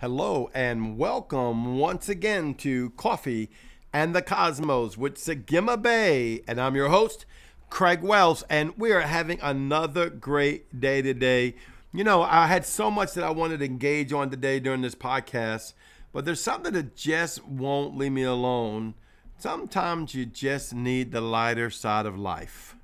Hello and welcome once again to Coffee and the Cosmos with Segima Bay. And I'm your host, Craig Wells, and we are having another great day today. You know, I had so much that I wanted to engage on today during this podcast, but there's something that just won't leave me alone. Sometimes you just need the lighter side of life.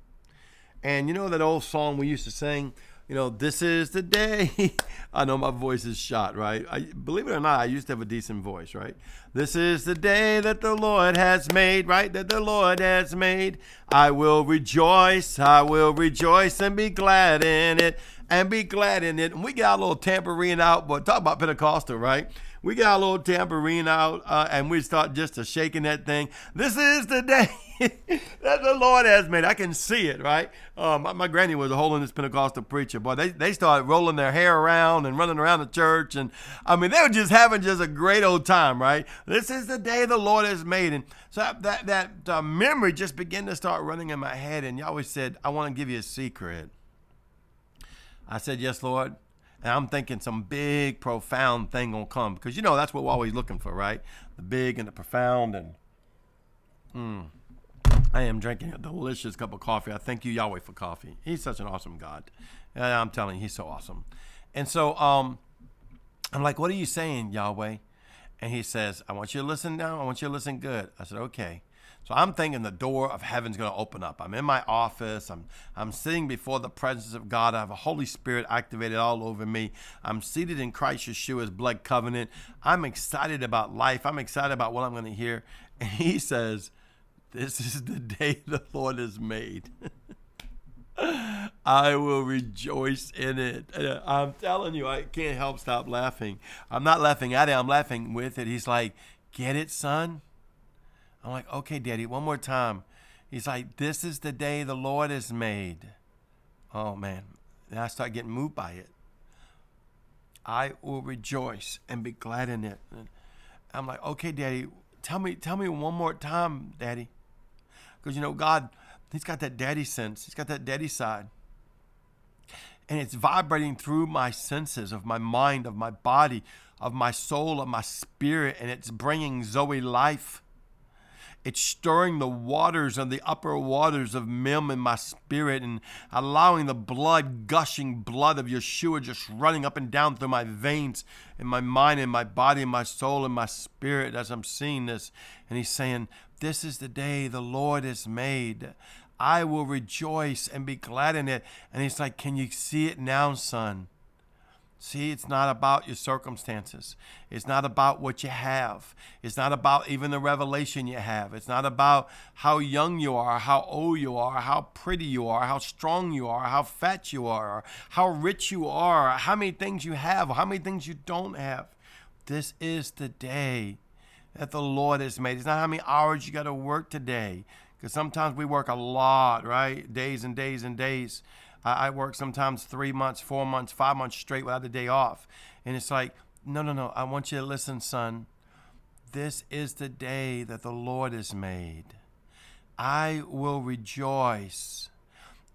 And you know that old song we used to sing? You know, this is the day. I know my voice is shot, right? Believe it or not, I used to have a decent voice, right? This is the day that the Lord has made, right? That the Lord has made. I will rejoice and be glad in it, and be glad in it. And we got a little tambourine out, but talk about Pentecostal, right? We got a little tambourine out, and we start just shaking that thing. This is the day that the Lord has made. I can see it, right? My granny was a holiness Pentecostal preacher. Boy, they started rolling their hair around and running around the church. And I mean, they were just having just a great old time, right? This is the day the Lord has made. And so that memory just began to start running in my head. And Yahweh said, I want to give you a secret. I said, yes, Lord. And I'm thinking some big, profound thing gonna come. Because, you know, that's what we're always looking for, right? The big and the profound. And I am drinking a delicious cup of coffee. I thank you, Yahweh, for coffee. He's such an awesome God. And I'm telling you, he's so awesome. And so I'm like, what are you saying, Yahweh? And he says, I want you to listen now. I want you to listen good. I said, okay. So I'm thinking the door of heaven's going to open up. I'm in my office. I'm sitting before the presence of God. I have a Holy Spirit activated all over me. I'm seated in Christ Yeshua's blood covenant. I'm excited about life. I'm excited about what I'm going to hear. And he says, this is the day the Lord has made. I will rejoice in it. I'm telling you, I can't help stop laughing. I'm not laughing at it. I'm laughing with it. He's like, get it, son? I'm like, okay, Daddy, one more time. He's like, this is the day the Lord has made. Oh, man. And I start getting moved by it. I will rejoice and be glad in it. And I'm like, okay, Daddy, tell me one more time, Daddy. Because, you know, God, he's got that daddy sense. He's got that daddy side. And it's vibrating through my senses, of my mind, of my body, of my soul, of my spirit. And it's bringing Zoe life. It's stirring the waters and the upper waters of Mem in my spirit and allowing the blood, gushing blood of Yeshua just running up and down through my veins and my mind and my body and my soul and my spirit as I'm seeing this. And he's saying, this is the day the Lord has made. I will rejoice and be glad in it. And he's like, can you see it now, son? See, it's not about your circumstances. It's not about what you have. It's not about even the revelation you have. It's not about how young you are, how old you are, how pretty you are, how strong you are, how fat you are, how rich you are, how many things you have, how many things you don't have. This is the day that the Lord has made. It's not how many hours you got to work today, because sometimes we work a lot, right? Days and days and days. I work sometimes 3 months, 4 months, 5 months straight without a day off. And it's like, no. I want you to listen, son. This is the day that the Lord has made. I will rejoice.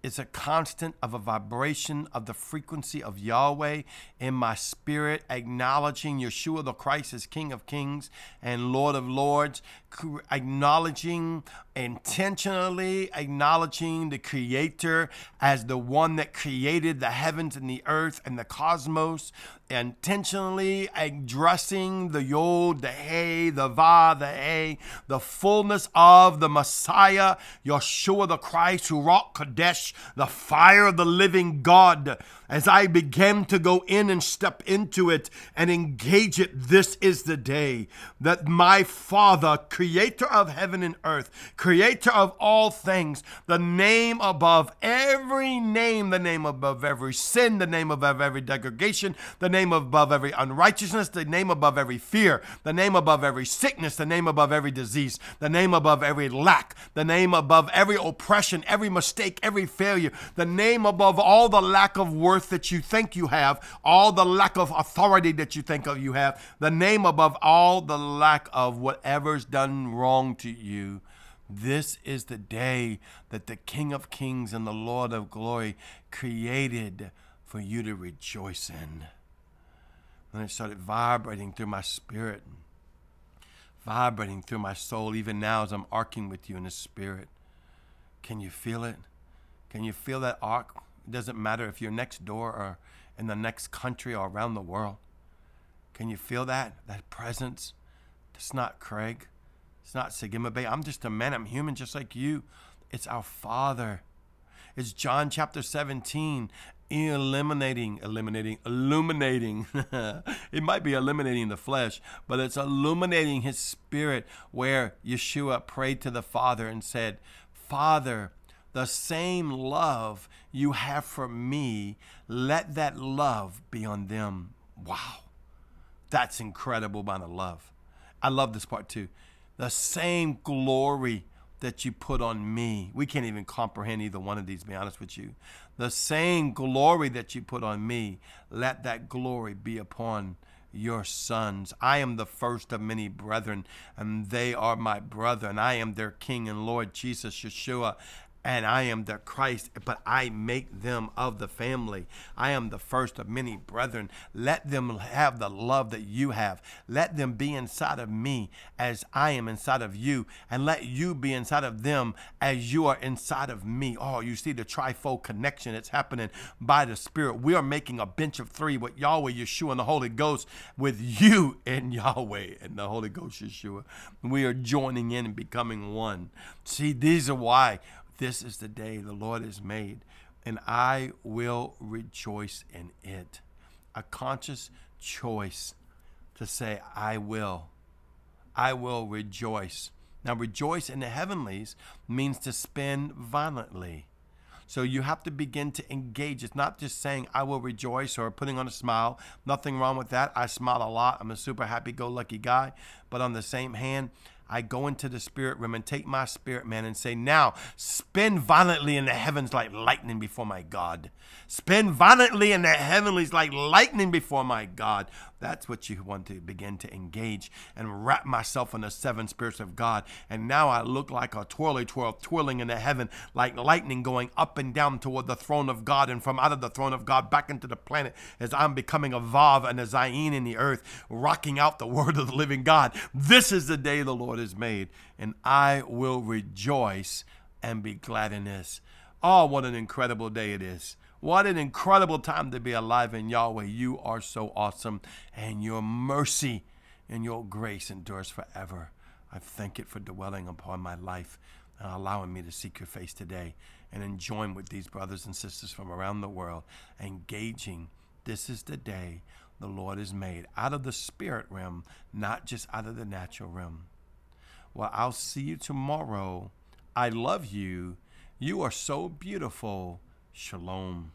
It's a constant of a vibration of the frequency of Yahweh in my spirit, acknowledging Yeshua the Christ as King of Kings and Lord of Lords, acknowledging, intentionally acknowledging the Creator as the one that created the heavens and the earth and the cosmos, intentionally addressing the Yod, the He, the Vav, the He, the fullness of the Messiah, Yeshua the Christ, who wrought Kadesh, the fire of the living God. As I began to go in and step into it and engage it, this is the day that my Father, creator of heaven and earth, creator of all things, the name above every name, the name above every sin, the name above every degradation, the name above every unrighteousness, the name above every fear, the name above every sickness, the name above every disease, the name above every lack, the name above every oppression, every mistake, every failure, the name above all the lack of worth that you think you have, all the lack of authority that you think of you have, the name above all the lack of whatever's done wrong to you. This is the day that the King of Kings and the Lord of Glory created for you to rejoice in. And I started vibrating through my spirit, vibrating through my soul, even now as I'm arcing with you in the spirit. Can you feel it? Can you feel that arc? It doesn't matter if you're next door or in the next country or around the world. Can you feel that? That presence. It's not Craig. It's not Segima Bay. I'm just a man. I'm human just like you. It's our Father. It's John chapter 17. Illuminating. It might be eliminating the flesh, but it's illuminating his spirit, where Yeshua prayed to the Father and said, Father, the same love you have for me, let that love be on them. Wow. That's incredible amount of love. I love this part too. The same glory that you put on me. We can't even comprehend either one of these, to be honest with you. The same glory that you put on me, let that glory be upon your sons. I am the first of many brethren, and they are my brethren. I am their King and Lord, Jesus, Yeshua, and I am the Christ, but I make them of the family. I am the first of many brethren. Let them have the love that you have. Let them be inside of me as I am inside of you, and let you be inside of them as you are inside of me. Oh, you see the trifold connection. It's happening by the Spirit. We are making a bench of three with Yahweh, Yeshua, and the Holy Ghost, with you and Yahweh and the Holy Ghost, Yeshua. We are joining in and becoming one. See, these are why. This is the day the Lord has made, and I will rejoice in it. A conscious choice to say, I will. I will rejoice. Now, rejoice in the heavenlies means to spin violently. So you have to begin to engage. It's not just saying, I will rejoice, or putting on a smile. Nothing wrong with that. I smile a lot. I'm a super happy-go-lucky guy. But on the same hand, I go into the spirit room and take my spirit man and say, now, spin violently in the heavens like lightning before my God. Spin violently in the heavenlies like lightning before my God. That's what you want to begin to engage, and wrap myself in the seven spirits of God. And now I look like a twirly twirl, twirling in the heaven like lightning, going up and down toward the throne of God, and from out of the throne of God back into the planet, as I'm becoming a Vav and a Zayin in the earth, rocking out the word of the living God. This is the day the Lord is made, and I will rejoice and be glad in this. Oh, what an incredible day it is. What an incredible time to be alive in Yahweh. You are so awesome, and your mercy and your grace endures forever. I thank it for dwelling upon my life and allowing me to seek your face today, and enjoying with these brothers and sisters from around the world, engaging. This is the day the Lord is made, out of the spirit realm, not just out of the natural realm. Well, I'll see you tomorrow. I love you. You are so beautiful. Shalom.